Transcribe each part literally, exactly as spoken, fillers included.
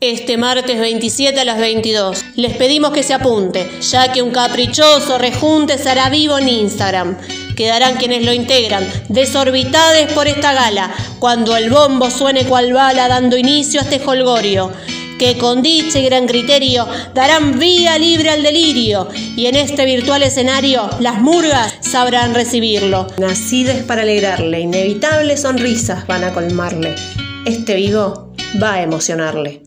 Este martes veintisiete a las veintidós. Les pedimos que se apunte, ya que un caprichoso rejunte será vivo en Instagram. Quedarán quienes lo integran, desorbitades por esta gala, cuando el bombo suene cual bala dando inicio a este jolgorio, que con dicha y gran criterio darán vía libre al delirio, y en este virtual escenario las murgas sabrán recibirlo. Nacides para alegrarle, inevitables sonrisas van a colmarle. Este vivo va a emocionarle.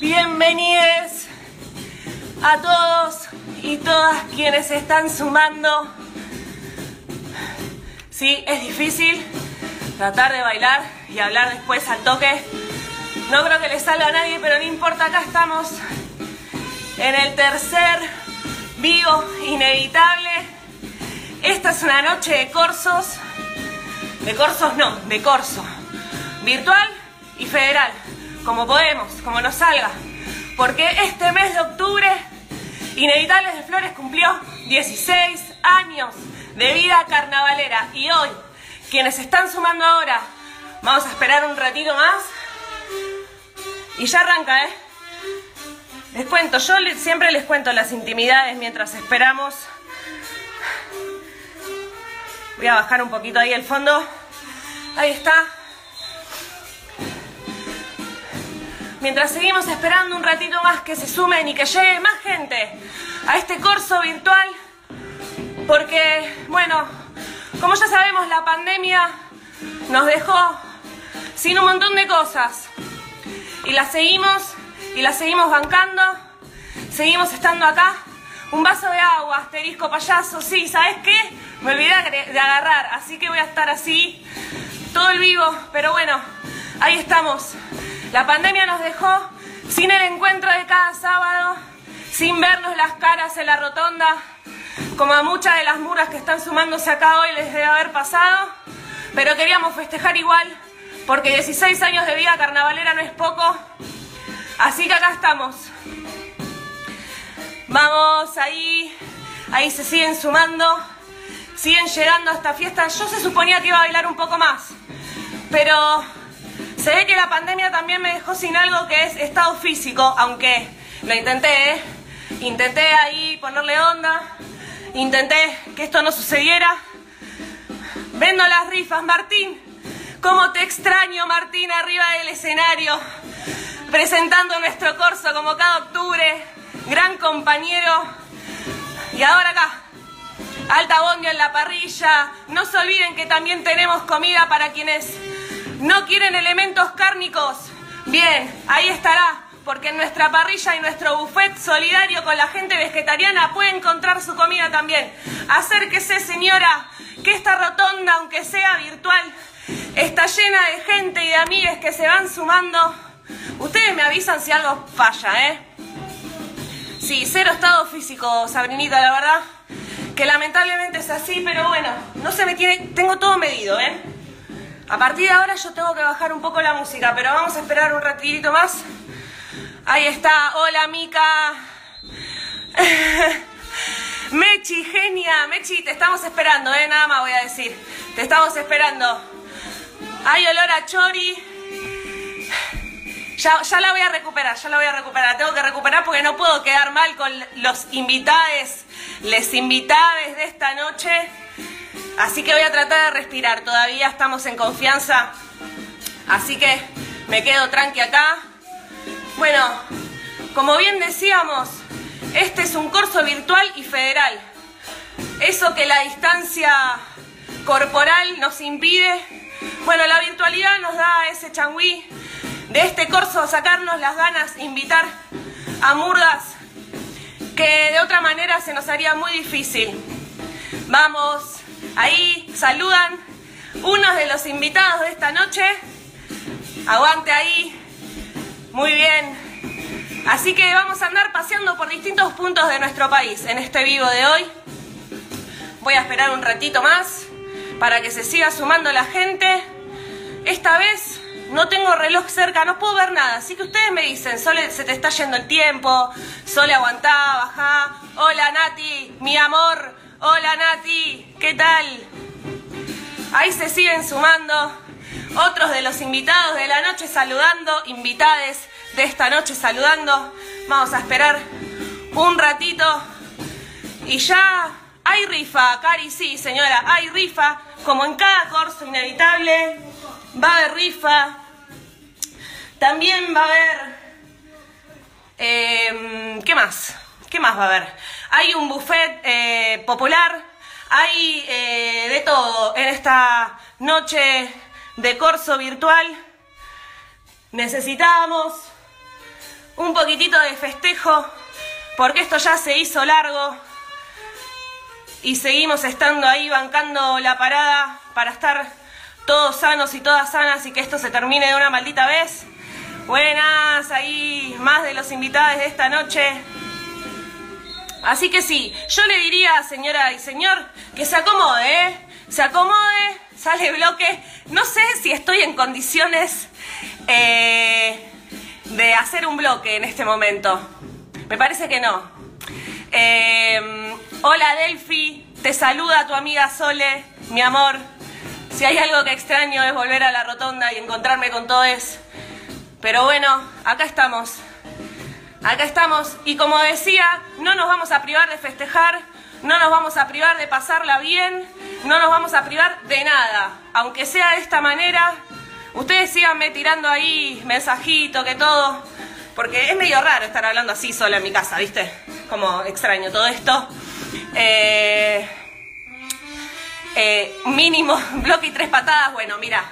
Bienvenidos a todos y todas quienes se están sumando. Sí, es difícil tratar de bailar y hablar después al toque. No creo que les salga a nadie, pero no importa, acá estamos en el tercer vivo inevitable. Esta es una noche de corsos, de corsos no, de corso, virtual y federal. Como podemos, como nos salga, porque este mes de octubre Inevitables de Flores cumplió dieciséis años de vida carnavalera, y hoy, quienes se están sumando ahora, vamos a esperar un ratito más y ya arranca, ¿eh? Les cuento, yo les, siempre les cuento las intimidades mientras esperamos. Voy a bajar un poquito ahí el fondo, ahí está. Mientras seguimos esperando un ratito más que se sumen y que llegue más gente a este corso virtual, porque, bueno, como ya sabemos, la pandemia nos dejó sin un montón de cosas. Y la seguimos, y la seguimos bancando, seguimos estando acá. Un vaso de agua, asterisco payaso, sí, ¿sabes qué? Me olvidé de agarrar, así que voy a estar así todo el vivo, pero bueno, ahí estamos. La pandemia nos dejó sin el encuentro de cada sábado, sin vernos las caras en la rotonda, como a muchas de las murgas que están sumándose acá hoy les debe haber pasado, pero queríamos festejar igual, porque dieciséis años de vida carnavalera no es poco, así que acá estamos. Vamos, ahí, ahí se siguen sumando, siguen llegando a esta fiesta. Yo se suponía que iba a bailar un poco más, pero se ve que la pandemia también me dejó sin algo que es estado físico, aunque lo intenté, ¿eh? Intenté ahí ponerle onda, intenté que esto no sucediera. Vendo las rifas, Martín, cómo te extraño, Martín, arriba del escenario, presentando nuestro corso como cada octubre, gran compañero, y ahora acá, alta bombia en la parrilla. No se olviden que también tenemos comida para quienes no quieren elementos cárnicos. Bien, ahí estará, porque en nuestra parrilla y nuestro buffet solidario con la gente vegetariana puede encontrar su comida también. Acérquese, señora, que esta rotonda, aunque sea virtual, está llena de gente y de amigues que se van sumando. Ustedes me avisan si algo falla, ¿eh? Sí, cero estado físico, Sabrinita, la verdad, que lamentablemente es así, pero bueno, no se me tiene, tengo todo medido, ¿eh? A partir de ahora yo tengo que bajar un poco la música, pero vamos a esperar un ratito más. Ahí está, hola Mica. Mechi, genia, Mechi, te estamos esperando, ¿eh? Nada más voy a decir, te estamos esperando. Hay olor a chori. Ya, ya la voy a recuperar, ya la voy a recuperar, la tengo que recuperar porque no puedo quedar mal con los invitades, les invitades de esta noche. Así que voy a tratar de respirar, todavía estamos en confianza, así que me quedo tranqui acá. Bueno, como bien decíamos, este es un corso virtual y federal. Eso que la distancia corporal nos impide, bueno, la virtualidad nos da ese changüí. De este corso sacarnos las ganas, invitar a murgas que de otra manera se nos haría muy difícil. Vamos, ahí saludan unos de los invitados de esta noche. Aguante ahí, muy bien. Así que vamos a andar paseando por distintos puntos de nuestro país en este vivo de hoy. Voy a esperar un ratito más para que se siga sumando la gente. Esta vez no tengo reloj cerca, no puedo ver nada, así que ustedes me dicen, Sole, se te está yendo el tiempo, Sole, aguantá, bajá. Hola Nati, mi amor, hola Nati, ¿qué tal? Ahí se siguen sumando otros de los invitados de la noche saludando, invitades de esta noche saludando. Vamos a esperar un ratito y ya hay rifa, Cari, sí señora, hay rifa, como en cada corso inevitable. Va a haber rifa, también va a haber, eh, ¿qué más? ¿Qué más va a haber? Hay un buffet eh, popular, hay eh, de todo en esta noche de corso virtual. Necesitamos un poquitito de festejo, porque esto ya se hizo largo y seguimos estando ahí bancando la parada para estar todos sanos y todas sanas y que esto se termine de una maldita vez. Buenas, ahí más de los invitados de esta noche. Así que sí, yo le diría, señora y señor, que se acomode, ¿eh? Se acomode, sale bloque. No sé si estoy en condiciones eh, de hacer un bloque en este momento. Me parece que no. Eh, hola Delphi, te saluda tu amiga Sole, mi amor. Si hay algo que extraño es volver a la rotonda y encontrarme con todos. Pero bueno, acá estamos. Acá estamos. Y como decía, no nos vamos a privar de festejar, no nos vamos a privar de pasarla bien, no nos vamos a privar de nada. Aunque sea de esta manera, ustedes síganme tirando ahí mensajito, que todo. Porque es medio raro estar hablando así sola en mi casa, ¿viste? Como extraño todo esto. Eh... Eh, mínimo, bloque y tres patadas. Bueno, mira,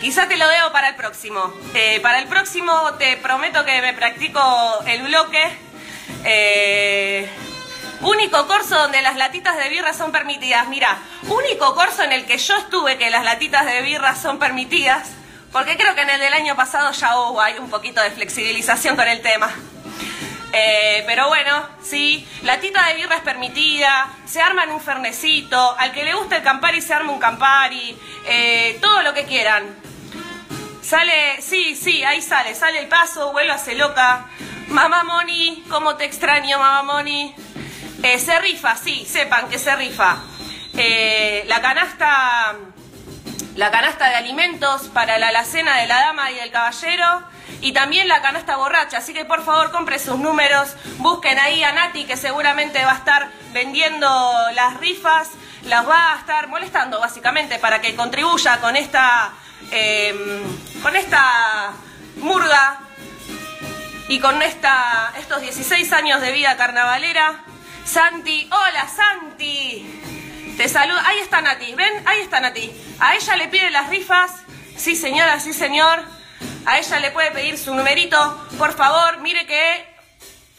quizá te lo debo para el próximo. Eh, para el próximo te prometo que me practico el bloque. Eh, único corso donde las latitas de birra son permitidas. Mira, único corso en el que yo estuve que las latitas de birra son permitidas, porque creo que en el del año pasado ya hubo hay un poquito de flexibilización con el tema. Eh, pero bueno, sí, latita de birra es permitida, se arman un fernecito, al que le gusta el Campari se arma un Campari, eh, todo lo que quieran. Sale, sí, sí, ahí sale, sale el paso, vuelvo a ser loca. Mamá Moni, cómo te extraño, mamá Moni. Eh, se rifa, sí, sepan que se rifa. Eh, la canasta, la canasta de alimentos para la alacena de la dama y del caballero. Y también la canasta borracha, así que por favor compre sus números, busquen ahí a Nati que seguramente va a estar vendiendo las rifas, las va a estar molestando básicamente para que contribuya con esta, eh, con esta murga y con esta, estos dieciséis años de vida carnavalera. Santi, hola Santi, Te saluda. Ahí está Nati. Ven, ahí está Nati. A ella le pide las rifas. Sí, señora, sí, señor. A ella le puede pedir su numerito. Por favor, mire que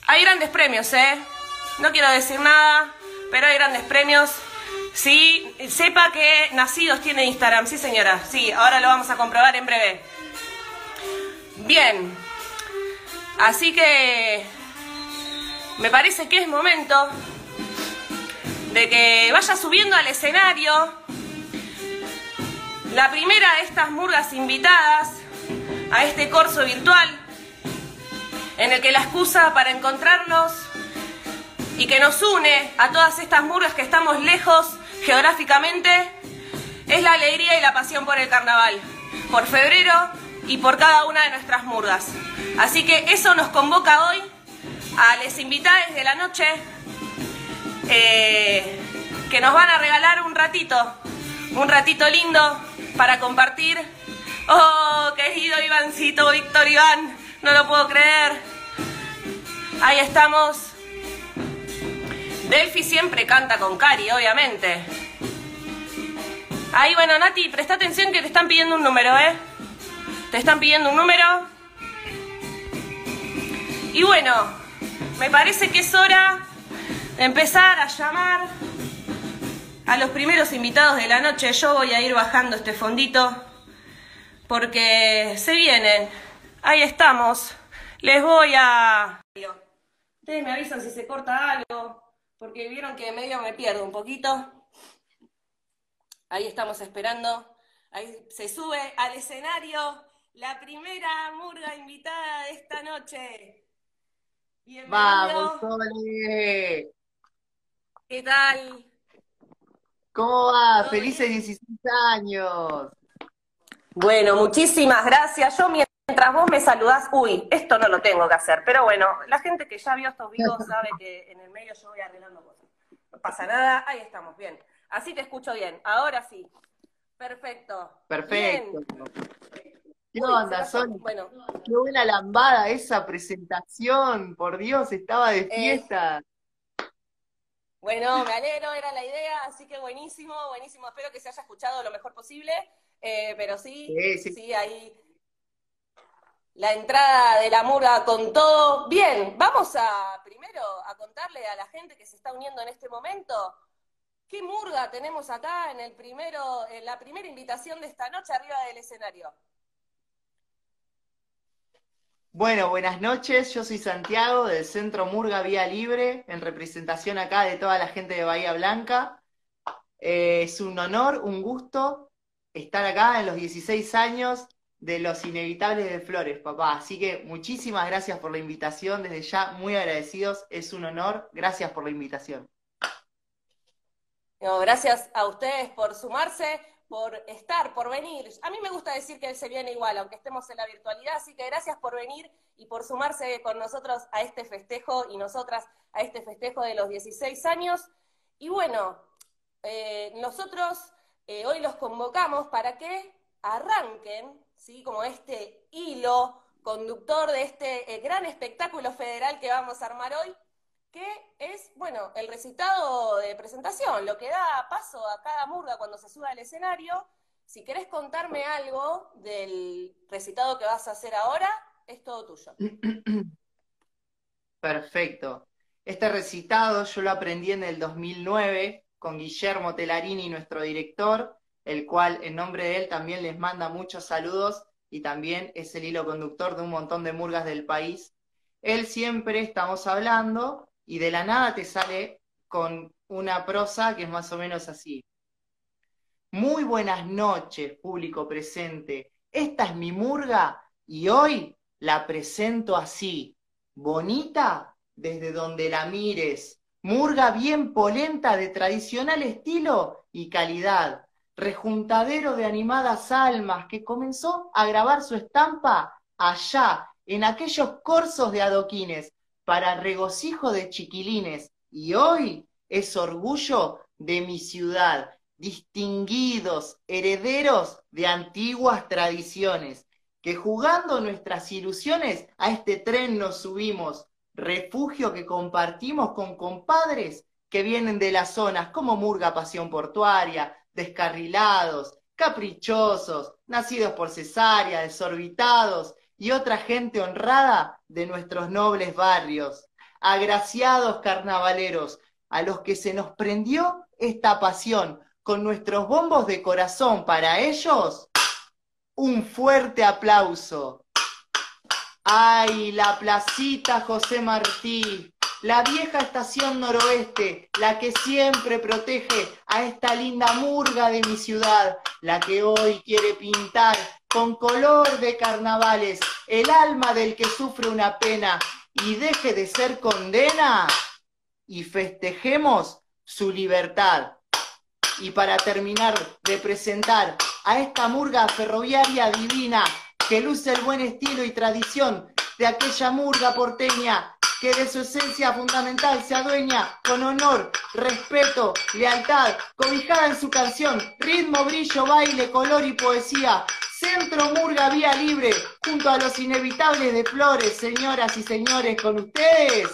hay grandes premios, ¿eh? No quiero decir nada, pero hay grandes premios. Sí, sepa que Nacidos tiene Instagram. Sí, señora. Sí, ahora lo vamos a comprobar en breve. Bien. Así que me parece que es momento de que vaya subiendo al escenario la primera de estas murgas invitadas a este corso virtual en el que la excusa para encontrarnos y que nos une a todas estas murgas que estamos lejos geográficamente es la alegría y la pasión por el carnaval, por febrero y por cada una de nuestras murgas. Así que eso nos convoca hoy a les invitadas de la noche eh, que nos van a regalar un ratito, un ratito lindo para compartir. ¡Oh, querido Ivancito, Víctor Iván! No lo puedo creer. Ahí estamos. Delphi siempre canta con Cari, obviamente. Ahí, bueno, Nati, presta atención que te están pidiendo un número, ¿eh? Te están pidiendo un número. Y bueno, me parece que es hora de empezar a llamar a los primeros invitados de la noche. Yo voy a ir bajando este fondito porque se vienen. Ahí estamos. Les voy a... Ustedes me avisan si se corta algo, porque vieron que medio me pierdo un poquito. Ahí estamos esperando. Ahí se sube al escenario la primera murga invitada de esta noche. Bienvenido. ¡Vamos, Sole! ¿Qué tal? ¿Cómo va? ¡Felices dieciséis años! Bueno, muchísimas gracias. Yo mientras vos me saludás, uy, esto no lo tengo que hacer, pero bueno, la gente que ya vio estos videos sabe que en el medio yo voy arreglando cosas. No pasa nada, ahí estamos, bien. Así te escucho bien, ahora sí. Perfecto. Perfecto. Bien. ¿Qué Uy, onda, Sony? Bueno. Qué buena lambada esa presentación, por Dios, estaba de fiesta. Eh, bueno, me alegro, era la idea, así que buenísimo, buenísimo. Espero que se haya escuchado lo mejor posible, eh, pero sí, sí, sí, sí, ahí la entrada de la murga con todo. Bien, vamos a primero a contarle a la gente que se está uniendo en este momento qué murga tenemos acá en el primero, en la primera invitación de esta noche arriba del escenario. Bueno, buenas noches, yo soy Santiago del Centro Murga Vía Libre, en representación acá de toda la gente de Bahía Blanca. Eh, es un honor, un gusto estar acá en los dieciséis años de los Inevitables de Flores, papá. Así que muchísimas gracias por la invitación, desde ya muy agradecidos, es un honor, gracias por la invitación. No, gracias a ustedes por sumarse, por estar, por venir. A mí me gusta decir que él se viene igual, aunque estemos en la virtualidad, así que gracias por venir y por sumarse con nosotros a este festejo y nosotras a este festejo de los dieciséis años. Y bueno, eh, nosotros eh, hoy los convocamos para que arranquen, ¿sí? Como este hilo conductor de este eh, gran espectáculo federal que vamos a armar hoy, que es, bueno, el recitado de presentación, lo que da paso a cada murga cuando se sube al escenario. Si querés contarme algo del recitado que vas a hacer ahora, es todo tuyo. Perfecto. Este recitado yo lo aprendí en el dos mil nueve con Guillermo Tellarini, nuestro director, el cual en nombre de él también les manda muchos saludos y también es el hilo conductor de un montón de murgas del país. Él siempre estamos hablando y de la nada te sale con una prosa que es más o menos así. Muy buenas noches, público presente. Esta es mi murga y hoy la presento así. Bonita desde donde la mires. Murga bien polenta de tradicional estilo y calidad. Rejuntadero de animadas almas que comenzó a grabar su estampa allá, en aquellos corsos de adoquines, para regocijo de chiquilines, y hoy es orgullo de mi ciudad, distinguidos, herederos de antiguas tradiciones, que jugando nuestras ilusiones a este tren nos subimos, refugio que compartimos con compadres que vienen de las zonas como Murga Pasión Portuaria, Descarrilados, Caprichosos, Nacidos por Cesárea, Desorbitados y otra gente honrada de nuestros nobles barrios. Agraciados carnavaleros, a los que se nos prendió esta pasión, con nuestros bombos de corazón para ellos, un fuerte aplauso. ¡Ay, la placita José Martí! La vieja estación noroeste, la que siempre protege a esta linda murga de mi ciudad, la que hoy quiere pintar con color de carnavales el alma del que sufre una pena y deje de ser condena, y festejemos su libertad. Y para terminar de presentar a esta murga ferroviaria divina, que luce el buen estilo y tradición de aquella murga porteña, que de su esencia fundamental se adueña con honor, respeto, lealtad, cobijada en su canción, ritmo, brillo, baile, color y poesía. Centro Murga Vía Libre, junto a los Inevitables de Flores, señoras y señores, con ustedes,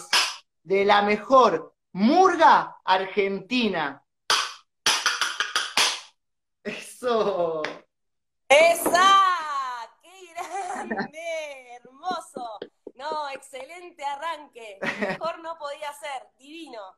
de la mejor murga argentina. ¡Eso! ¡Esa! ¡Qué grande! ¡Hermoso! No, excelente arranque, mejor no podía ser, divino,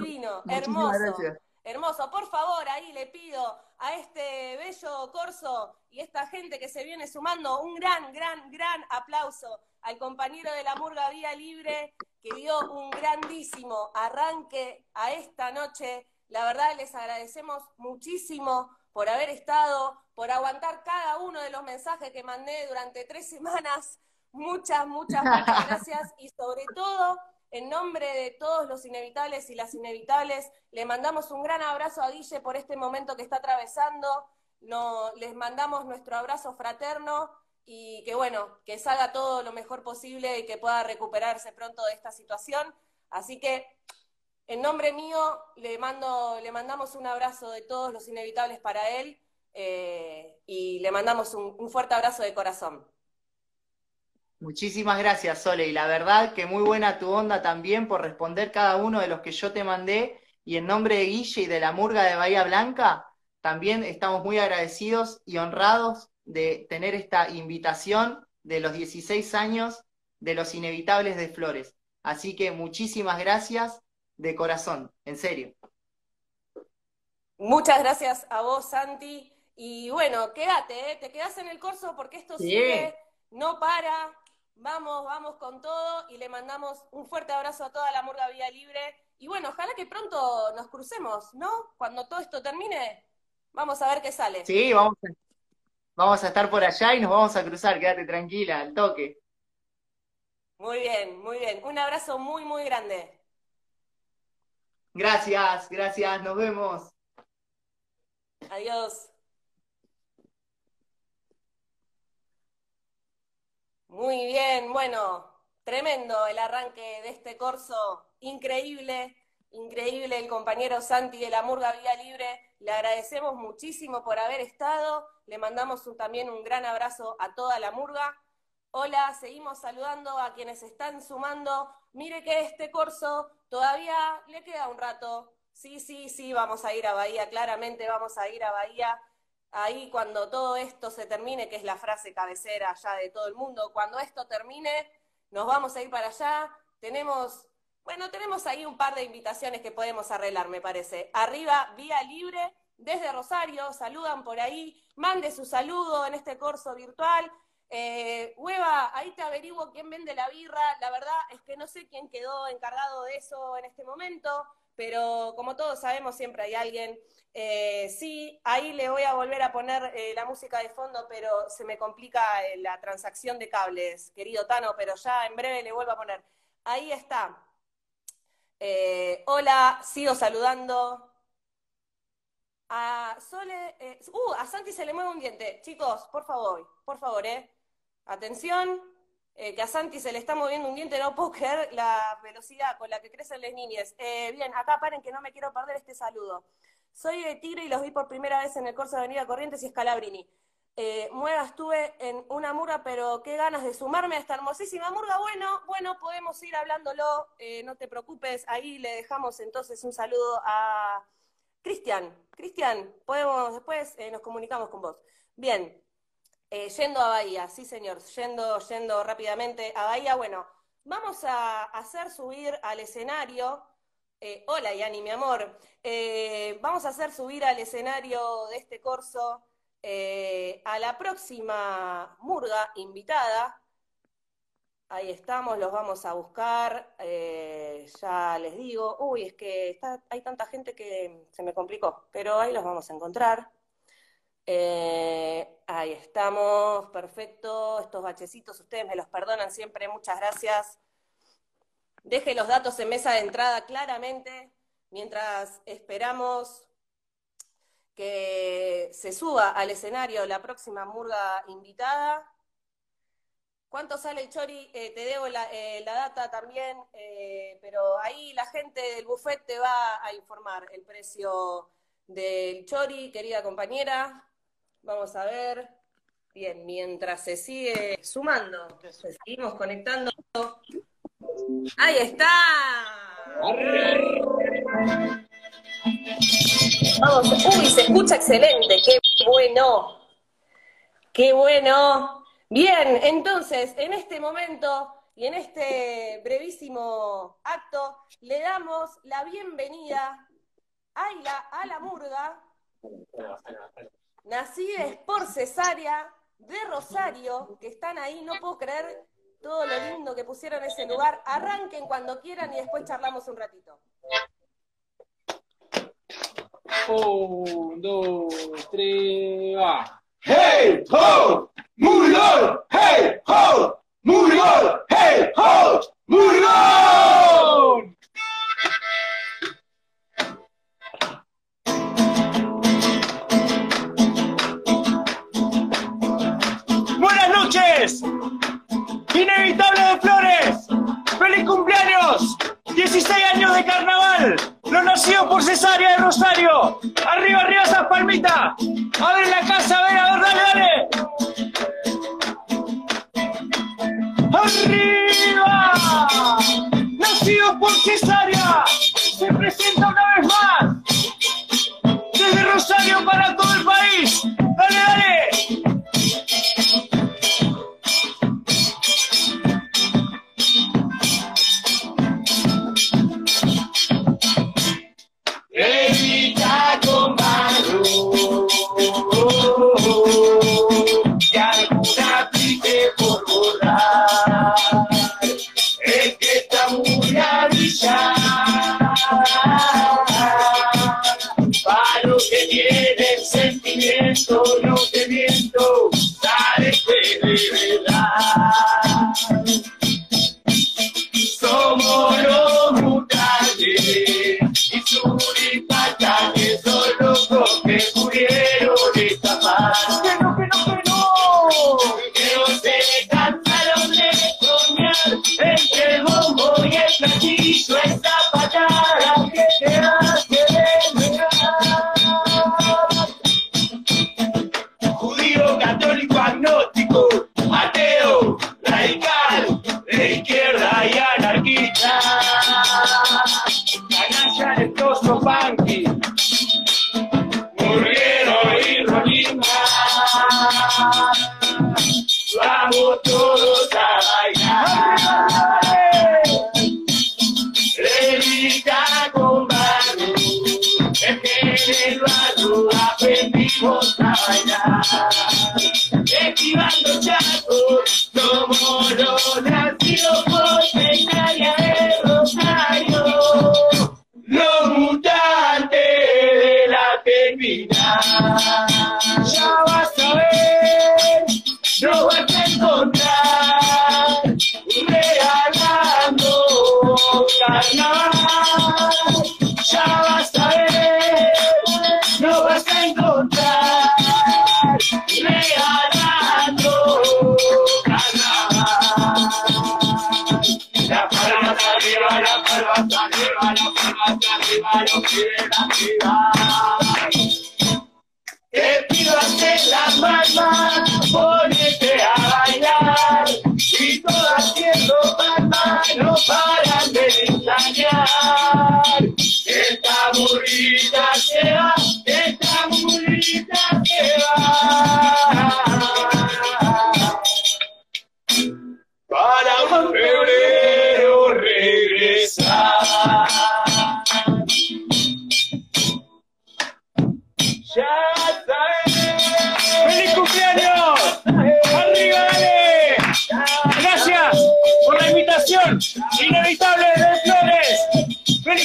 divino, hermoso, hermoso. Por favor, ahí le pido a este bello corso y esta gente que se viene sumando un gran, gran, gran aplauso al compañero de la Murga Vía Libre, que dio un grandísimo arranque a esta noche. La verdad, les agradecemos muchísimo por haber estado, por aguantar cada uno de los mensajes que mandé durante tres semanas. Muchas, muchas, muchas gracias, y sobre todo, en nombre de todos los inevitables y las inevitables, le mandamos un gran abrazo a Guille por este momento que está atravesando, no, les mandamos nuestro abrazo fraterno, y que bueno, que salga todo lo mejor posible y que pueda recuperarse pronto de esta situación, así que, en nombre mío, le, mando, le mandamos un abrazo de todos los inevitables para él, eh, y le mandamos un, un fuerte abrazo de corazón. Muchísimas gracias, Sole, y la verdad que muy buena tu onda también por responder cada uno de los que yo te mandé, y en nombre de Guille y de la Murga de Bahía Blanca, también estamos muy agradecidos y honrados de tener esta invitación de los dieciséis años de los Inevitables de Flores. Así que muchísimas gracias de corazón, en serio. Muchas gracias a vos, Santi, y bueno, quédate, ¿eh? Te quedás en el corso porque esto sí. Sigue, no para. Vamos, vamos con todo, y le mandamos un fuerte abrazo a toda la Murga Vía Libre. Y bueno, ojalá que pronto nos crucemos, ¿no? Cuando todo esto termine, vamos a ver qué sale. Sí, vamos a, vamos a estar por allá y nos vamos a cruzar, quédate tranquila, al toque. Muy bien, muy bien. Un abrazo muy, muy grande. Gracias, gracias, nos vemos. Adiós. Muy bien, bueno, tremendo el arranque de este corso, increíble, increíble el compañero Santi de la Murga Vía Libre, le agradecemos muchísimo por haber estado, le mandamos un, también un gran abrazo a toda la murga. Hola, seguimos saludando a quienes están sumando, mire que este corso todavía le queda un rato, sí, sí, sí, vamos a ir a Bahía, claramente vamos a ir a Bahía. Ahí cuando todo esto se termine, que es la frase cabecera ya de todo el mundo, cuando esto termine, nos vamos a ir para allá. Tenemos, bueno, tenemos ahí un par de invitaciones que podemos arreglar, me parece. Arriba, Vía Libre, desde Rosario, saludan por ahí, mande su saludo en este corso virtual. Eh, Hueva, ahí te averiguo quién vende la birra, la verdad es que no sé quién quedó encargado de eso en este momento, pero como todos sabemos siempre hay alguien. Eh, sí, ahí le voy a volver a poner eh, la música de fondo, pero se me complica eh, la transacción de cables, querido Tano, pero ya en breve le vuelvo a poner. Ahí está. Eh, hola, sigo saludando. A Sole, eh, uh, a Santi se le mueve un diente. Chicos, por favor, por favor, eh. Atención. Eh, que a Santi se le está moviendo un diente, no puedo creer la velocidad con la que crecen las niñas. Eh, bien, acá paren que no me quiero perder este saludo. Soy de Tigre y los vi por primera vez en el corso de Avenida Corrientes y Scalabrini. Eh, murga estuve en una murga, pero qué ganas de sumarme a esta hermosísima murga. Bueno, bueno, podemos ir hablándolo, eh, no te preocupes. Ahí le dejamos entonces un saludo a Cristian. Cristian, podemos después eh, nos comunicamos con vos. Bien, eh, yendo a Bahía, sí señor, yendo, yendo rápidamente a Bahía. Bueno, vamos a hacer subir al escenario... Eh, hola Yani, mi amor. Eh, vamos a hacer subir al escenario de este corso... Eh, a la próxima murga invitada, ahí estamos, los vamos a buscar, eh, ya les digo, uy, es que está, hay tanta gente que se me complicó, pero ahí los vamos a encontrar. Eh, ahí estamos, perfecto, estos bachecitos ustedes me los perdonan siempre, muchas gracias. Deje los datos en mesa de entrada claramente, mientras esperamos... que se suba al escenario la próxima murga invitada. ¿Cuánto sale el chori? Eh, te debo la, eh, la data también, eh, pero ahí la gente del buffet te va a informar el precio del chori, querida compañera. Vamos a ver. Bien, mientras se sigue sumando, se seguimos conectando. ¡Ahí está! Vamos, uy, se escucha excelente, qué bueno, qué bueno. Bien, entonces, en este momento y en este brevísimo acto, le damos la bienvenida a la, a la murga, Nacidos por Cesárea, de Rosario, que están ahí, no puedo creer todo lo lindo que pusieron en ese lugar. Arranquen cuando quieran y después charlamos un ratito. Un, dos, tres, va. ¡Hey, ho! ¡Murgón! ¡Hey, ho! ¡Murgón! ¡Hey, ho! ¡Murgón! ¡Buenas noches! Inevitables de Flores, ¡feliz cumpleaños! dieciséis años de carnaval, los nacidos por Cesárea de Rosario. Arriba, arriba esas palmitas. Abre la casa, a ver, a ver, dale, dale. Arriba, nacidos por Cesárea, se presenta una vez más. Desde Rosario para todo el país. Dale, dale. No te miento, dale fe de verdad. Somos los murgalles y suripatanes son los dos que murieron escapar. Que no, que no, que no. Que no se cansaron de soñar entre el bombo y el platillo esta patada que te hace desvelar. Católico, agnóstico, ateo, radical, de izquierda y anarquista. Canalla, lestoso, funky, murguero y rolinga. Vamos todos a bailar. Levita con barro, el género ayuda, aprendimos a bailar. Esquivando chacos, somos los nacidos por Cesárea de Rosario, los mutantes de la terminal. Ya vas a ver, no vas a encontrar, regalando carnaval. Ya vas a ver, no vas a encontrar, regalando. La palma de arriba, la palma de arriba, la palma de arriba, los pibes la ciudad. Te pido hacer la palma,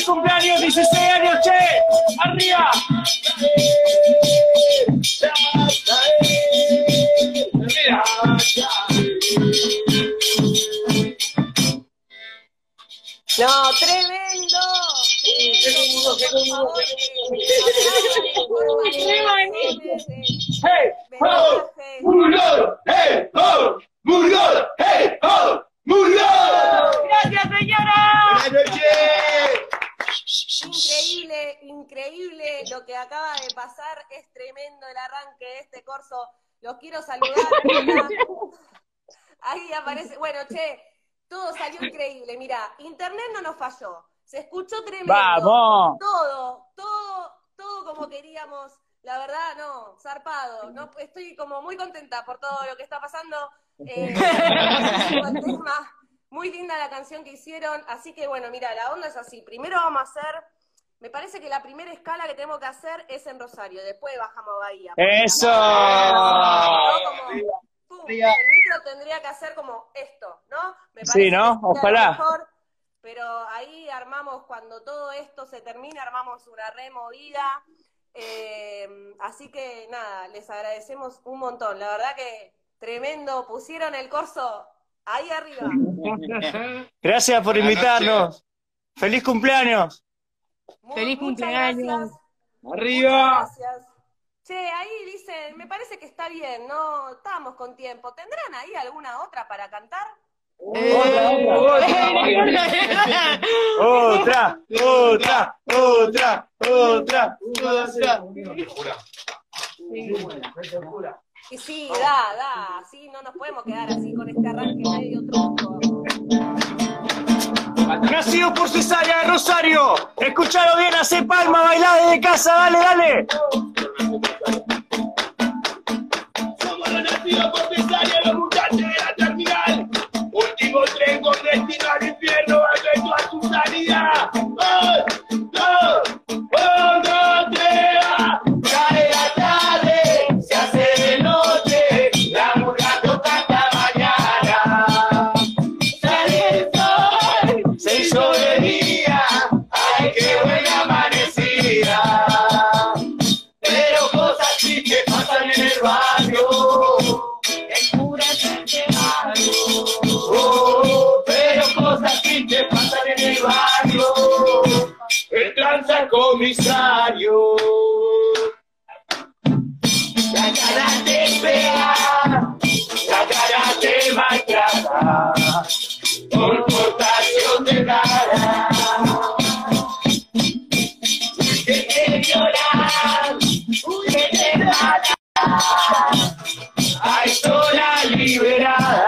cumpleaños, dieciséis años, che, arriba. Mira. No, tremendo. Hey, oh, Murgor, hey, oh, Murgor, hey, oh, Murgor. Gracias, señora. Buenas noches. Increíble, increíble lo que acaba de pasar. Es tremendo el arranque de este corso. Los quiero saludar. Ahí aparece. Bueno, che, todo salió increíble. Mira, internet no nos falló. Se escuchó tremendo. ¡Vamos! Todo, todo, todo como queríamos. La verdad, no, zarpado. No, estoy como muy contenta por todo lo que está pasando. Eh, muy linda la canción que hicieron. Así que, bueno, mira, la onda es así. Primero vamos a hacer, me parece que la primera escala que tenemos que hacer es en Rosario. Después bajamos a Bahía. ¡Eso! Como, pum, el micro tendría que hacer como esto, ¿no? Me parece sí, ¿no? Ojalá. Mejor, pero ahí armamos, cuando todo esto se termine, armamos una removida. Eh, así que nada, les agradecemos un montón. La verdad que tremendo, pusieron el corso ahí arriba. Gracias por invitarnos. Feliz cumpleaños. Muy, Feliz cumpleaños. Gracias. Arriba. Gracias. Che, ahí dicen, me parece que está bien, no estábamos con tiempo. ¿Tendrán ahí alguna otra para cantar? Otra, otra, otra, otra, otra. Y sí, da, da, así no nos podemos quedar así con este arranque medio tronco. Nacidos por Cesárea de Rosario, escuchalo bien, hace palma, bailá desde casa, dale, dale. Somos los nacidos por Cesárea, los muchachos de la terminal. Último tren con destino al infierno, en toda su sanidad. ¡Dos, dos, uno, dos, tres! ¡Cae la tarde, se hace de noche, la murga toca hasta mañana! ¡Sale el sol, se hizo de día, ay, qué buena amanecida! Pero cosas sí que pasan en el barrio, el cura se va. Oh, pero cosas que te pasan en el barrio, el transacomisario. La cara te pega, la cara te maltrata, por portación de cara. Que te violan, que te matan, hay sola liberada.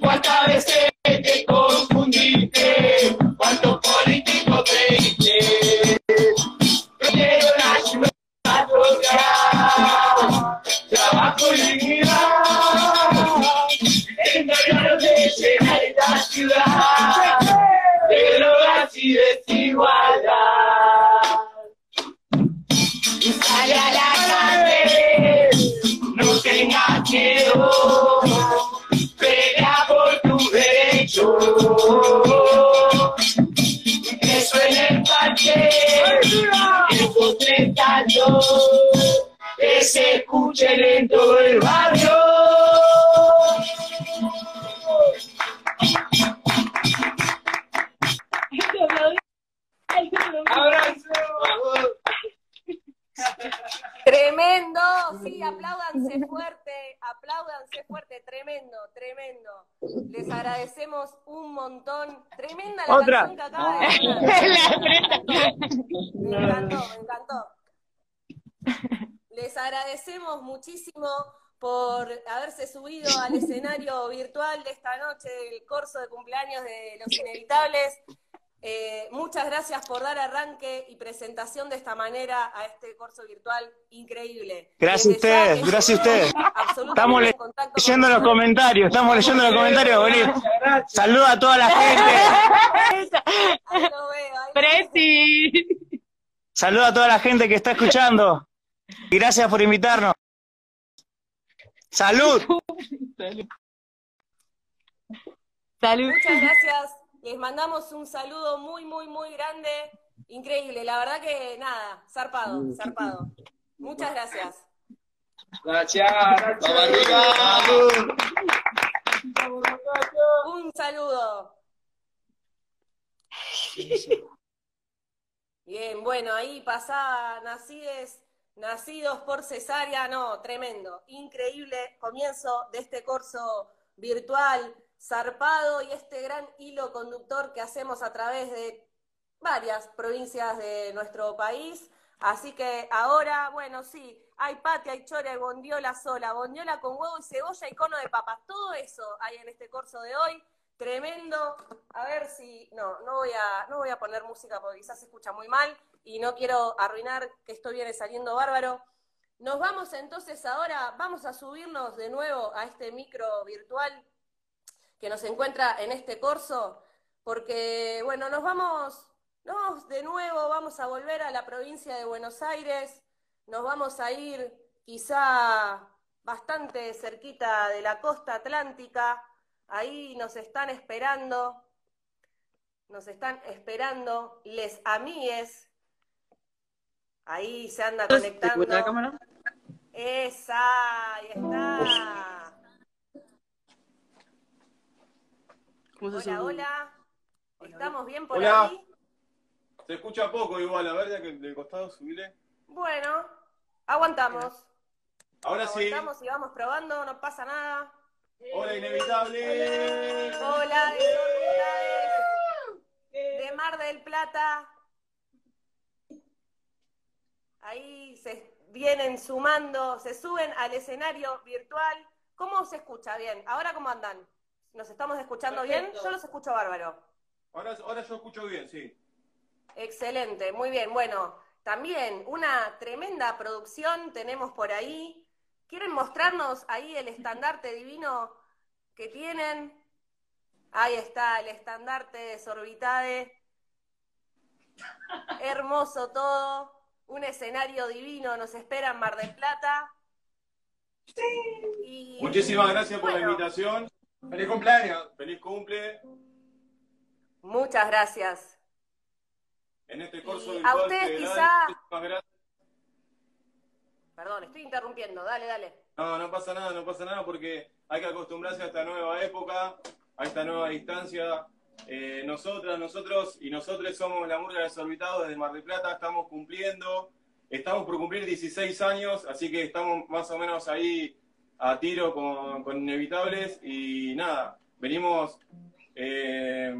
¿Cuántas veces te confundiste? ¿Cuántos políticos creíste? Trabajo y dignidad, encargados de llenar esta ciudad de drogas y desigualdad. Y sale a la calle, no tengas miedo, pelea por tus derechos. Eso en el parque, esos tres tallos, que se escuchen en todo el barrio. ¡Abrazo! Tremendo, sí, apláudanse fuerte, apláudanse fuerte, tremendo, tremendo. Les agradecemos un montón. Tremenda la Otra. canción que acaba de hacer. Me encantó, me encantó. Les agradecemos muchísimo por haberse subido al escenario virtual de esta noche del corso de cumpleaños de Los Inevitables. Eh, muchas gracias por dar arranque y presentación de esta manera a este curso virtual increíble. Gracias a usted, gracias a usted. Estamos leyendo los comentarios, estamos leyendo los comentarios, boludo. Saluda a toda la gente. Ahí lo veo, ahí Preci. Saluda a toda la gente que está escuchando. Y gracias por invitarnos. ¡Salud! Salud. Salud. Muchas gracias. Les mandamos un saludo muy, muy, muy grande. Increíble. La verdad que, nada, zarpado, zarpado. Muchas gracias. Gracias. Un saludo. Bien, bueno, ahí pasaba Nacides, Nacidos por Cesárea. No, tremendo. Increíble comienzo de este curso virtual zarpado y este gran hilo conductor que hacemos a través de varias provincias de nuestro país. Así que ahora, bueno, sí, hay pate, hay chora, hay bondiola sola, bondiola con huevo y cebolla y cono de papas. Todo eso hay en este curso de hoy. Tremendo. A ver si... No, no voy a, no voy a poner música porque quizás se escucha muy mal y no quiero arruinar que esto viene saliendo bárbaro. Nos vamos entonces ahora, vamos a subirnos de nuevo a este micro virtual que nos encuentra en este curso, porque, bueno, nos vamos, nos de nuevo vamos a volver a la provincia de Buenos Aires, nos vamos a ir quizá bastante cerquita de la costa atlántica, ahí nos están esperando, nos están esperando les amigues, ahí se anda conectando. ¿La cámara? Esa, ahí está. Hola, hola. ¿Estamos bien por hola. Ahí? Se escucha poco igual, a ver, ya que del costado subile. Bueno, aguantamos. Ahora aguantamos sí. Aguantamos y vamos probando, no pasa nada. Hola, Inevitables. Hola, Desorbitados. De Mar del Plata. Ahí se vienen sumando, se suben al escenario virtual. ¿Cómo se escucha? Bien. ¿Ahora cómo andan? ¿Nos estamos escuchando perfecto. Bien? Yo los escucho bárbaro. Ahora, ahora yo escucho bien, sí. Excelente, muy bien. Bueno, también una tremenda producción tenemos por ahí. ¿Quieren mostrarnos ahí el estandarte divino que tienen? Ahí está, el estandarte de Desorbitade. Hermoso todo. Un escenario divino nos espera en Mar del Plata. Y, muchísimas gracias bueno, por la invitación. ¡Feliz cumpleaños! ¡Feliz cumple! Muchas gracias. En este curso virtual... A ustedes quizá... Perdón, estoy interrumpiendo. Dale, dale. No, no pasa nada, no pasa nada porque hay que acostumbrarse a esta nueva época, a esta nueva distancia. Eh, nosotras, nosotros y nosotros somos la Murga Desorbitados desde Mar del Plata. Estamos cumpliendo, estamos por cumplir dieciséis años, así que estamos más o menos ahí... a tiro con, con Inevitables y nada, venimos eh,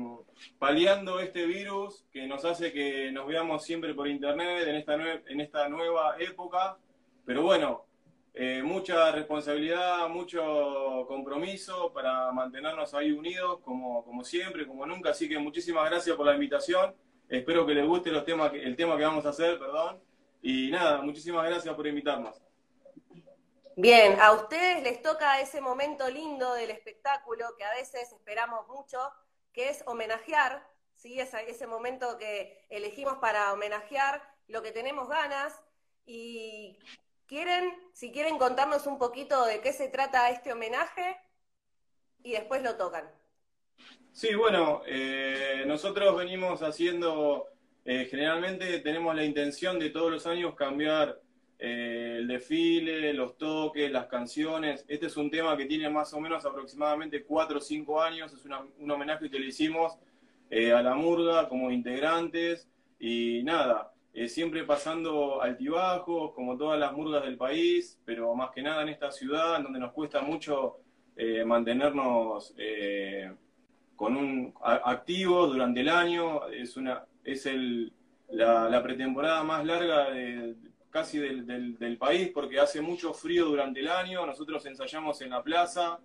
paliando este virus que nos hace que nos veamos siempre por internet en esta, nue en esta nueva época, pero bueno, eh, mucha responsabilidad, mucho compromiso para mantenernos ahí unidos como, como siempre, como nunca, así que muchísimas gracias por la invitación, espero que les guste los temas que, el tema que vamos a hacer, perdón, y nada, muchísimas gracias por invitarnos. Bien, a ustedes les toca ese momento lindo del espectáculo que a veces esperamos mucho, que es homenajear, ¿sí? Es ese momento que elegimos para homenajear lo que tenemos ganas. Y quieren, si quieren contarnos un poquito de qué se trata este homenaje, y después lo tocan. Sí, bueno, eh, nosotros venimos haciendo, eh, generalmente tenemos la intención de todos los años cambiar Eh, el desfile, los toques, las canciones. Este es un tema que tiene más o menos aproximadamente cuatro o cinco años, es una, un homenaje que le hicimos eh, a la murga como integrantes y nada, eh, siempre pasando altibajos como todas las murgas del país, pero más que nada en esta ciudad donde nos cuesta mucho eh, mantenernos eh, con un, a, activos durante el año. Es, una, es el, la, la pretemporada más larga de, de casi del, del, del país, porque hace mucho frío durante el año, nosotros ensayamos en la plaza,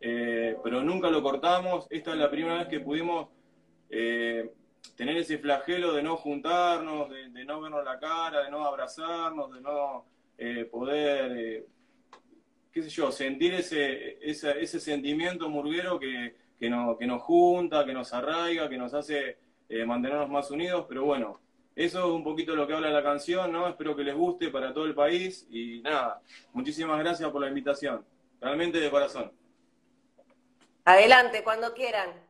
eh, pero nunca lo cortamos, esta es la primera vez que pudimos eh, tener ese flagelo de no juntarnos, de, de no vernos la cara, de no abrazarnos, de no eh, poder, eh, qué sé yo, sentir ese, ese, ese sentimiento murguero que, que, no, que nos junta, que nos arraiga, que nos hace eh, mantenernos más unidos, pero bueno, eso es un poquito lo que habla la canción, ¿no? Espero que les guste para todo el país y nada, muchísimas gracias por la invitación, realmente de corazón. Adelante, cuando quieran.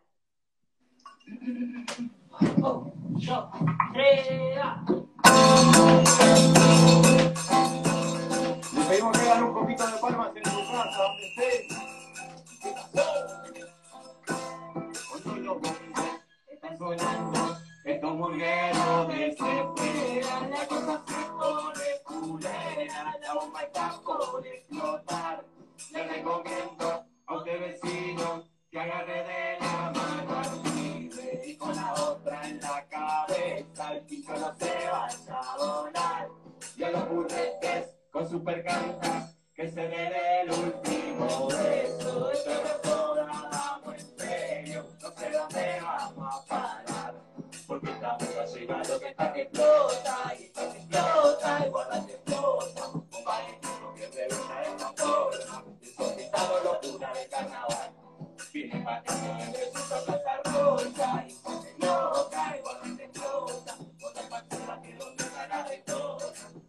Oh, yo, rea. Le pedimos que hagan un poquito de palmas en su casa, donde esté. Con los bomberos están sonando estos murgueros desesperan. La cosa se pone culera, la bomba está por explotar. Les recomiendo a usted vecino que agarre de la mano al pibe y con la otra en la cabeza el piso no se vaya a volar. Y a los burretes con supercantas que se den el último beso. Esto es toda la mano en serio, no sé dónde vamos a parar. Porque esta música llega lo que está que explota y está que explota y guarda que explota. Un palestino que reventa esta forma. Desorbitados locura de carnaval. Viene batiendo entre sus plaza rosa y se loca y guarda que explota. Otra factura que no se dará de todo.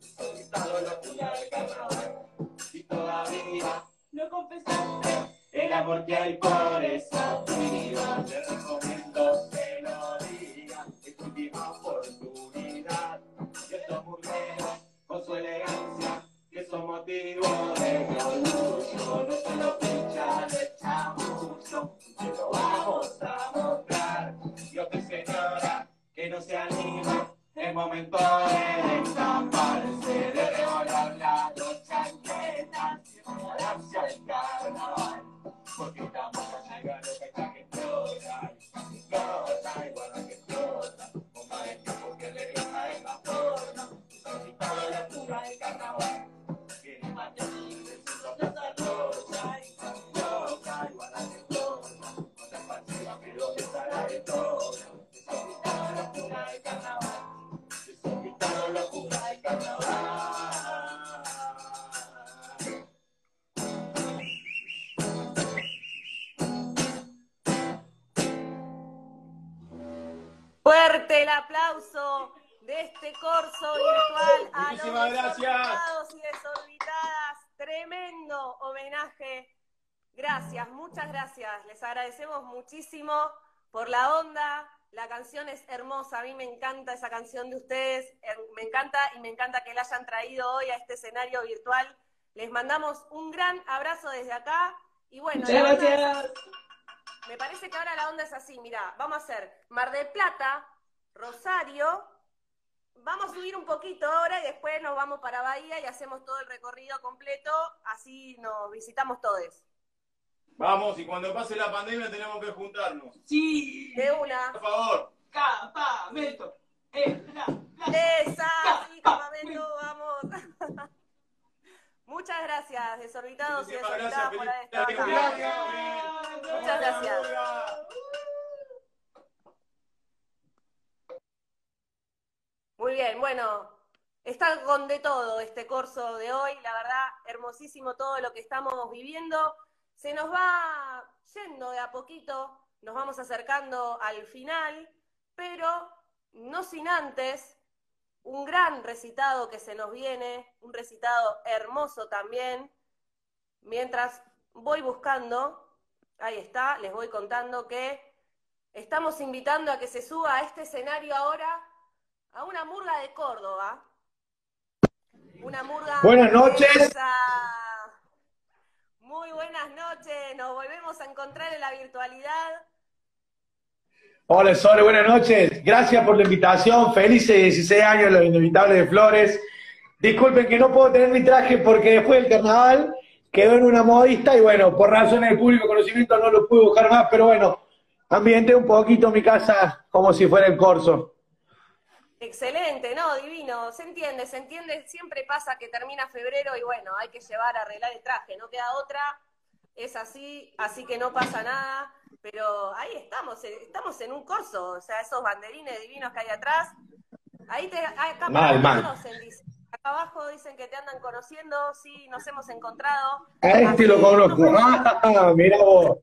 Desorbitados locura de carnaval. Y todavía no confesaste el amor que hay por esa vida. Te recomiendo que lo digas. Es tu última oportunidad. Y estos murgueros con su elegancia que son motivo de mi orgullo. No se lo pinchan, le chamucho, te lo vamos a mostrar. Y a usted señora que no se anima, es momento de destaparse, de revolar las dos chancletas y regalarse al carnaval. Porque esta música llega a lo que está que explota, y explota, y guarda que explota. Con más el tiempo que le grita en la forma, desorbitado la cura del carnaval. Viene más de aquí, de su plaza rosa, y está loca, y guarda que explota. Con la pasiva que lo deshará de todo, desorbitado la cura del carnaval. Desorbitado la cura del carnaval. Fuerte el aplauso de este curso virtual a los desorbitados y desorbitadas. Tremendo homenaje. Gracias, muchas gracias. Les agradecemos muchísimo por la onda. La canción es hermosa. A mí me encanta esa canción de ustedes. Me encanta y me encanta que la hayan traído hoy a este escenario virtual. Les mandamos un gran abrazo desde acá. Y bueno, gracias. Me parece que ahora la onda es así, mirá, vamos a hacer Mar del Plata, Rosario, vamos a subir un poquito ahora y después nos vamos para Bahía y hacemos todo el recorrido completo, así nos visitamos todos. Vamos, y cuando pase la pandemia tenemos que juntarnos. Sí. De una. Por favor. Campamento. Esa, sí, campamento, vamos. Muchas gracias, desorbitados y desorbitadas, por haber estado acá. Muchas gracias. Muy bien, bueno, está con de todo este curso de hoy, la verdad, hermosísimo todo lo que estamos viviendo. Se nos va yendo de a poquito, nos vamos acercando al final, pero no sin antes un gran recitado que se nos viene, un recitado hermoso también. Mientras voy buscando, ahí está, les voy contando que estamos invitando a que se suba a este escenario ahora a una murga de Córdoba. Una murga... Buenas noches. Muy buenas noches, nos volvemos a encontrar en la virtualidad. Hola Sole, buenas noches, gracias por la invitación, felices dieciséis años los Inevitables de Flores. Disculpen que no puedo tener mi traje porque después del carnaval quedó en una modista y bueno, por razones de público conocimiento no lo pude buscar más, pero bueno, ambienté un poquito mi casa como si fuera el corso. Excelente, no, divino, se entiende, se entiende, siempre pasa que termina febrero y bueno, hay que llevar a arreglar el traje, no queda otra, es así, así que no pasa nada. pero ahí estamos, estamos en un coso, o sea, esos banderines divinos que hay atrás, ahí te, acá mal, mal. Conocen, dicen, acá abajo dicen que te andan conociendo, sí, nos hemos encontrado. A este lo conozco, ah, mirá vos,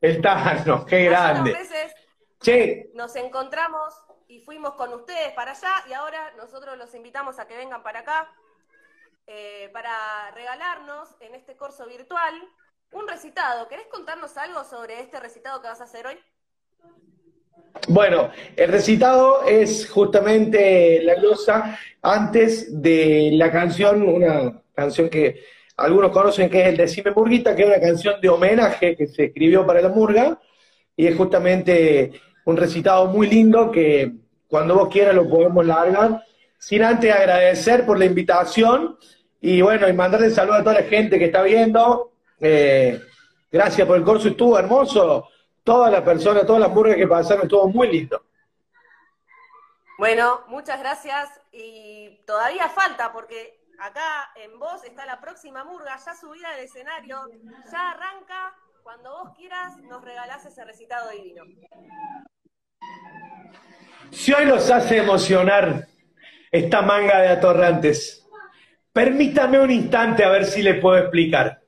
el Tano, qué grande. Veces che. Nos encontramos y fuimos con ustedes para allá, y ahora nosotros los invitamos a que vengan para acá, eh, para regalarnos en este curso virtual un recitado. ¿Querés contarnos algo sobre este recitado que vas a hacer hoy? Bueno, el recitado es justamente la glosa antes de la canción, una canción que algunos conocen que es el Decime Murguita, que es una canción de homenaje que se escribió para la murga, y es justamente un recitado muy lindo que cuando vos quieras lo podemos largar, sin antes agradecer por la invitación, y bueno, y mandarle saludos a toda la gente que está viendo. Eh, gracias por el curso, estuvo hermoso. Todas las personas, todas las murgas que pasaron, estuvo muy lindo. Bueno, muchas gracias. Y todavía falta, porque acá en vos está la próxima murga, ya subida del escenario, ya arranca. Cuando vos quieras, nos regalás ese recitado divino. Si hoy los hace emocionar esta manga de atorrantes, permítame un instante a ver si le puedo explicar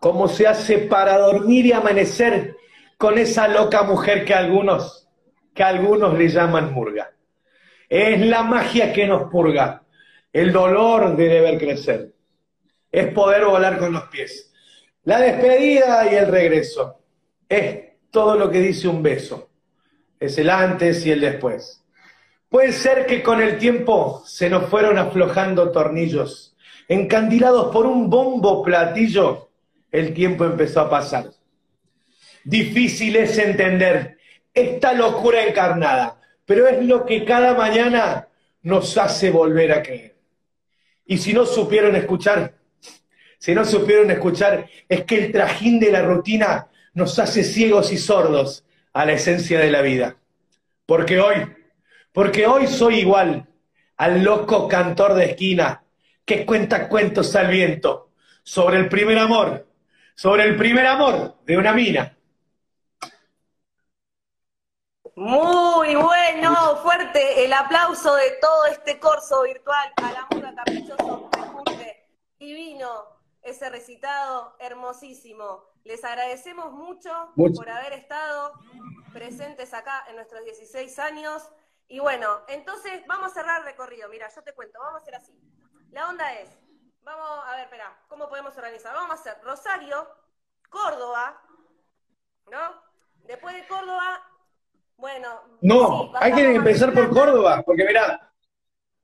cómo se hace para dormir y amanecer con esa loca mujer que algunos, que algunos le llaman murga. Es la magia que nos purga, el dolor de deber crecer. Es poder volar con los pies. La despedida y el regreso. Es todo lo que dice un beso. Es el antes y el después. Puede ser que con el tiempo se nos fueron aflojando tornillos, encandilados por un bombo platillo. El tiempo empezó a pasar. Difícil es entender esta locura encarnada, pero es lo que cada mañana nos hace volver a creer. Y si no supieron escuchar, si no supieron escuchar, es que el trajín de la rutina nos hace ciegos y sordos a la esencia de la vida. Porque hoy, porque hoy soy igual al loco cantor de esquina que cuenta cuentos al viento sobre el primer amor. Sobre el primer amor de una mina. Muy bueno, fuerte el aplauso de todo este curso virtual a la murga Caprichoso Rejunte. Divino ese recitado, hermosísimo. Les agradecemos mucho, mucho por haber estado presentes acá en nuestros dieciséis años. Y bueno, entonces vamos a cerrar recorrido. Mira, yo te cuento, vamos a hacer así. La onda es... Vamos, a ver, espera, ¿cómo podemos organizar? Vamos a hacer Rosario, Córdoba, ¿no? Después de Córdoba, bueno... No, sí, hay que empezar por Córdoba, porque mirá,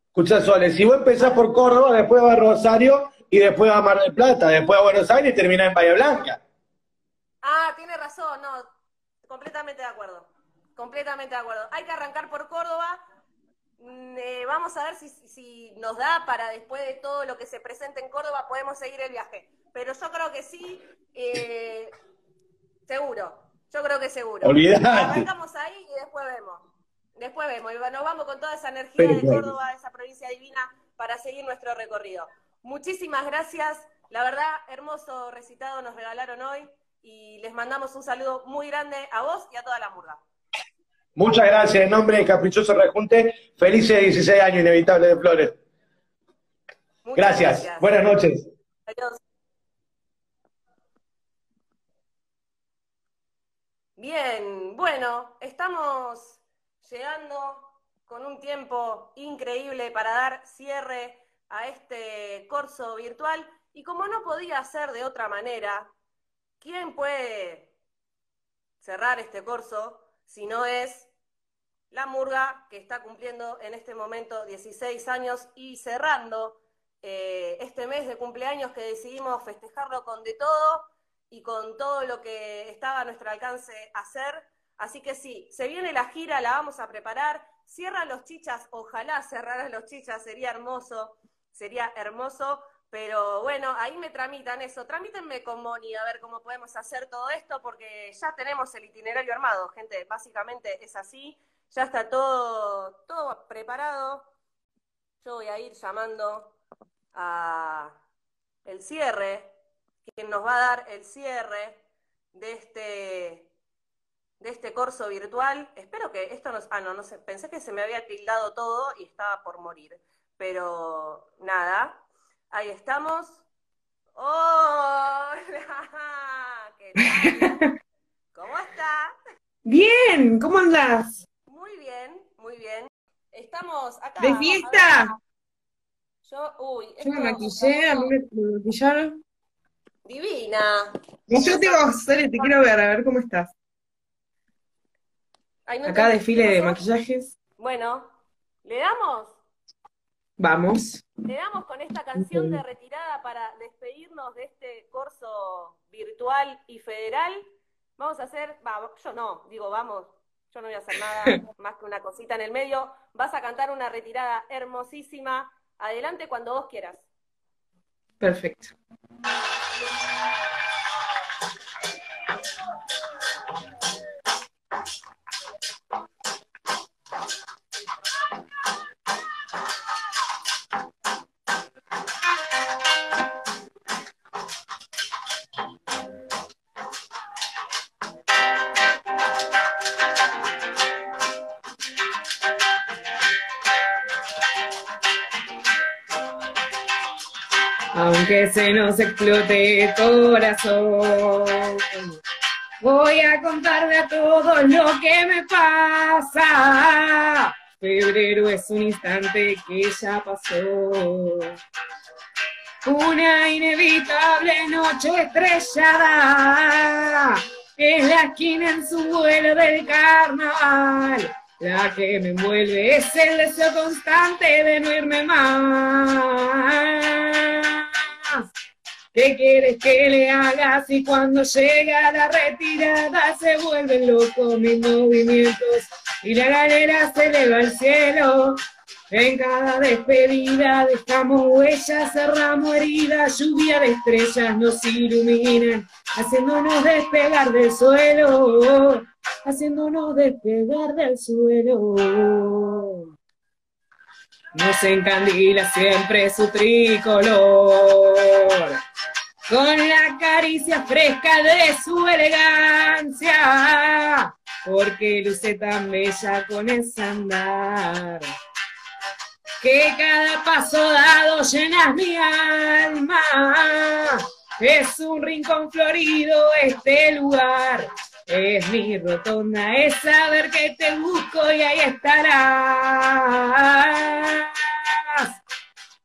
escuchá, Soles, si vos empezás por Córdoba, después va a Rosario, y después va a Mar del Plata, después a Buenos Aires y terminás en Bahía Blanca. Ah, tiene razón, no, completamente de acuerdo, completamente de acuerdo. Hay que arrancar por Córdoba... Eh, vamos a ver si, si nos da para después de todo lo que se presente en Córdoba podemos seguir el viaje, pero yo creo que sí, eh, seguro, yo creo que seguro. Olvidate. Arrancamos ahí y después vemos, después vemos, y nos vamos con toda esa energía de Córdoba, de esa provincia divina, para seguir nuestro recorrido. Muchísimas gracias, la verdad, hermoso recitado nos regalaron hoy, y les mandamos un saludo muy grande a vos y a toda la murga. Muchas gracias, en nombre de Caprichoso Rejunte, felices dieciséis años, Inevitables de Flores. Gracias. gracias, buenas noches. Adiós. Bien, bueno, estamos llegando con un tiempo increíble para dar cierre a este curso virtual, y como no podía ser de otra manera, ¿quién puede cerrar este curso si no es la murga que está cumpliendo en este momento dieciséis años y cerrando eh, este mes de cumpleaños que decidimos festejarlo con de todo y con todo lo que estaba a nuestro alcance hacer? Así que sí, se viene la gira, la vamos a preparar, cierran los chichas, ojalá cerraran los chichas, sería hermoso, sería hermoso, pero bueno, ahí me tramitan eso, tramítenme con Moni a ver cómo podemos hacer todo esto, porque ya tenemos el itinerario armado, gente, básicamente es así. Ya está todo, todo preparado. Yo voy a ir llamando a el cierre, quien nos va a dar el cierre de este de este curso virtual. Espero que esto nos... Ah, no, no sé, pensé que se me había tildado todo y estaba por morir. Pero nada, ahí estamos. ¡Hola! ¿Qué tal? ¿Cómo estás? Bien, ¿cómo andás? Muy bien, muy bien. Estamos acá. ¡De fiesta! Yo, uy, yo me maquillé, a mí me maquillaron. Divina. Y yo te vos, dale, te quiero ver, a ver cómo estás. Ay, no. Acá desfile de maquillajes. Bueno, ¿le damos? Vamos. Le damos con esta canción de retirada para despedirnos de este curso virtual y federal. Vamos a hacer, vamos, yo no, digo vamos, yo no voy a hacer nada más que una cosita en el medio. Vas a cantar una retirada hermosísima. Adelante cuando vos quieras. Perfecto. Aunque se nos explote el corazón, voy a contarle a todos lo que me pasa. Febrero es un instante que ya pasó. Una inevitable noche estrellada, en la esquina en su vuelo del carnaval. La que me envuelve es el deseo constante de no irme más. ¿Qué quieres que le hagas? Y cuando llega la retirada se vuelven locos mis movimientos y la galera se eleva al cielo. En cada despedida dejamos huellas, cerramos heridas, lluvia de estrellas nos iluminan, haciéndonos despegar del suelo, haciéndonos despegar del suelo. Nos encandila siempre su tricolor, con la caricia fresca de su elegancia, porque luce tan bella con ese andar, que cada paso dado llenas mi alma. Es un rincón florido este lugar, es mi rotonda, es saber que te busco y ahí estarás.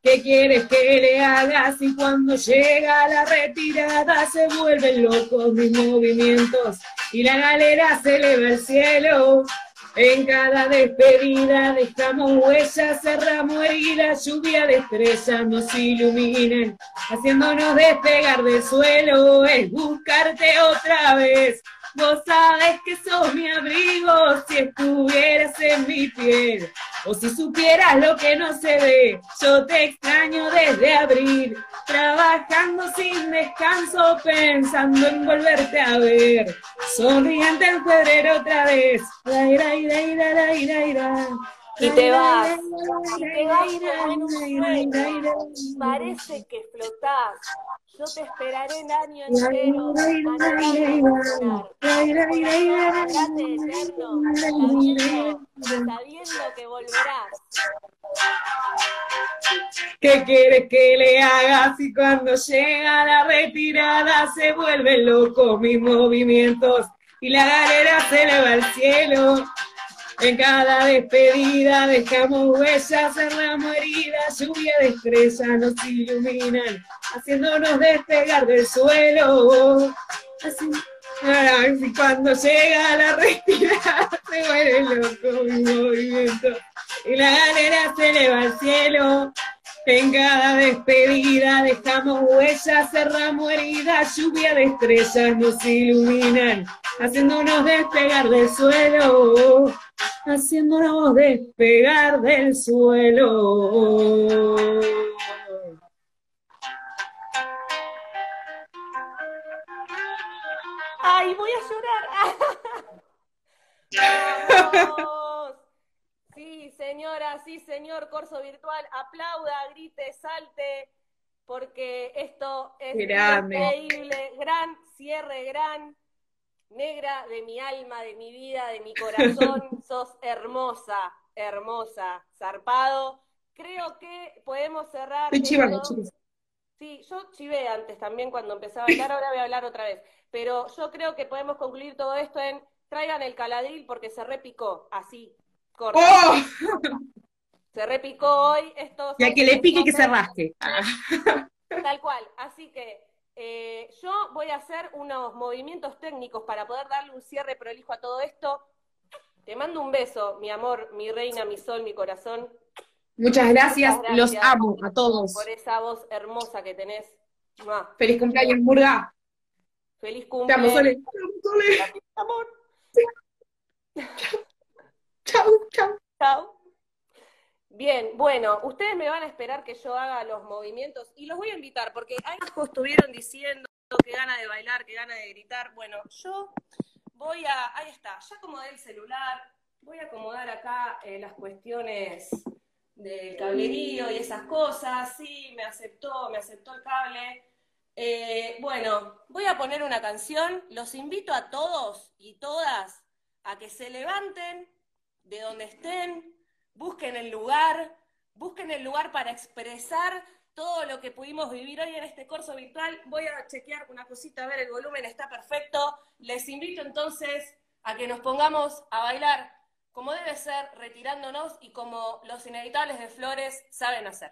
¿Qué quieres que le hagas? Y cuando llega la retirada se vuelven locos mis movimientos y la galera se eleva al cielo. En cada despedida dejamos huellas, cerramos heridas, lluvia de estrellas nos iluminan, haciéndonos despegar del suelo. Es buscarte otra vez. Vos sabés que sos mi abrigo, si estuvieras en mi piel, o si supieras lo que no se ve. Yo te extraño desde abril, trabajando sin descanso, pensando en volverte a ver, sonriente en febrero otra vez. Y te vas, y te vas como en un sueño, parece que flotás. Yo te esperaré el año entero, para eterno, sabiendo que volverás. ¿Qué quieres que le hagas? Y cuando llega la retirada se vuelven locos mis movimientos y la galera se eleva al cielo. En cada despedida dejamos huellas, cerramos heridas, lluvia de estrellas nos iluminan, haciéndonos despegar del suelo. Así, y cuando llega la retirada se vuelve loco mi movimiento y la galera se eleva al cielo. En cada despedida dejamos huellas, cerramos heridas, lluvia de estrellas nos iluminan, haciéndonos despegar del suelo, haciéndonos despegar del suelo. ¡Ay, voy a llorar! ¡Vamos! Sí, señora, sí, señor, curso virtual, aplauda, grite, salte, porque esto es increíble. Gran cierre, gran Negra de mi alma, de mi vida, de mi corazón, sos hermosa, hermosa, zarpado. Creo que podemos cerrar... Estoy chivando, chivando. Sí, yo chivé antes también cuando empezaba a hablar, ahora voy a hablar otra vez. Pero yo creo que podemos concluir todo esto en traigan el caladril porque se repicó, así, corto. ¡Oh! Se repicó hoy, esto... Y a que le pique que se rasque. Tal cual, así que... Eh, yo voy a hacer unos movimientos técnicos para poder darle un cierre prolijo a todo esto. Te mando un beso, mi amor, mi reina, mi sol, mi corazón. Muchas gracias, Muchas gracias. Los amo a todos. Por esa voz hermosa que tenés. ¡Mua! Feliz cumpleaños, Murga. Feliz cumpleaños. Te amo, Sole. Te amo, amor. Sí. Chao, chao. Chao. Bien, bueno, ustedes me van a esperar que yo haga los movimientos y los voy a invitar porque ambos estuvieron diciendo que gana de bailar, que gana de gritar. Bueno, yo voy a... Ahí está, ya acomodé el celular, voy a acomodar acá eh, las cuestiones del cablerío y esas cosas. Sí, me aceptó, me aceptó el cable. Eh, bueno, voy a poner una canción. Los invito a todos y todas a que se levanten de donde estén. Busquen el lugar, busquen el lugar para expresar todo lo que pudimos vivir hoy en este curso virtual. Voy a chequear una cosita, a ver el volumen, está perfecto. Les invito entonces a que nos pongamos a bailar como debe ser, retirándonos y como los Inevitables de Flores saben hacer.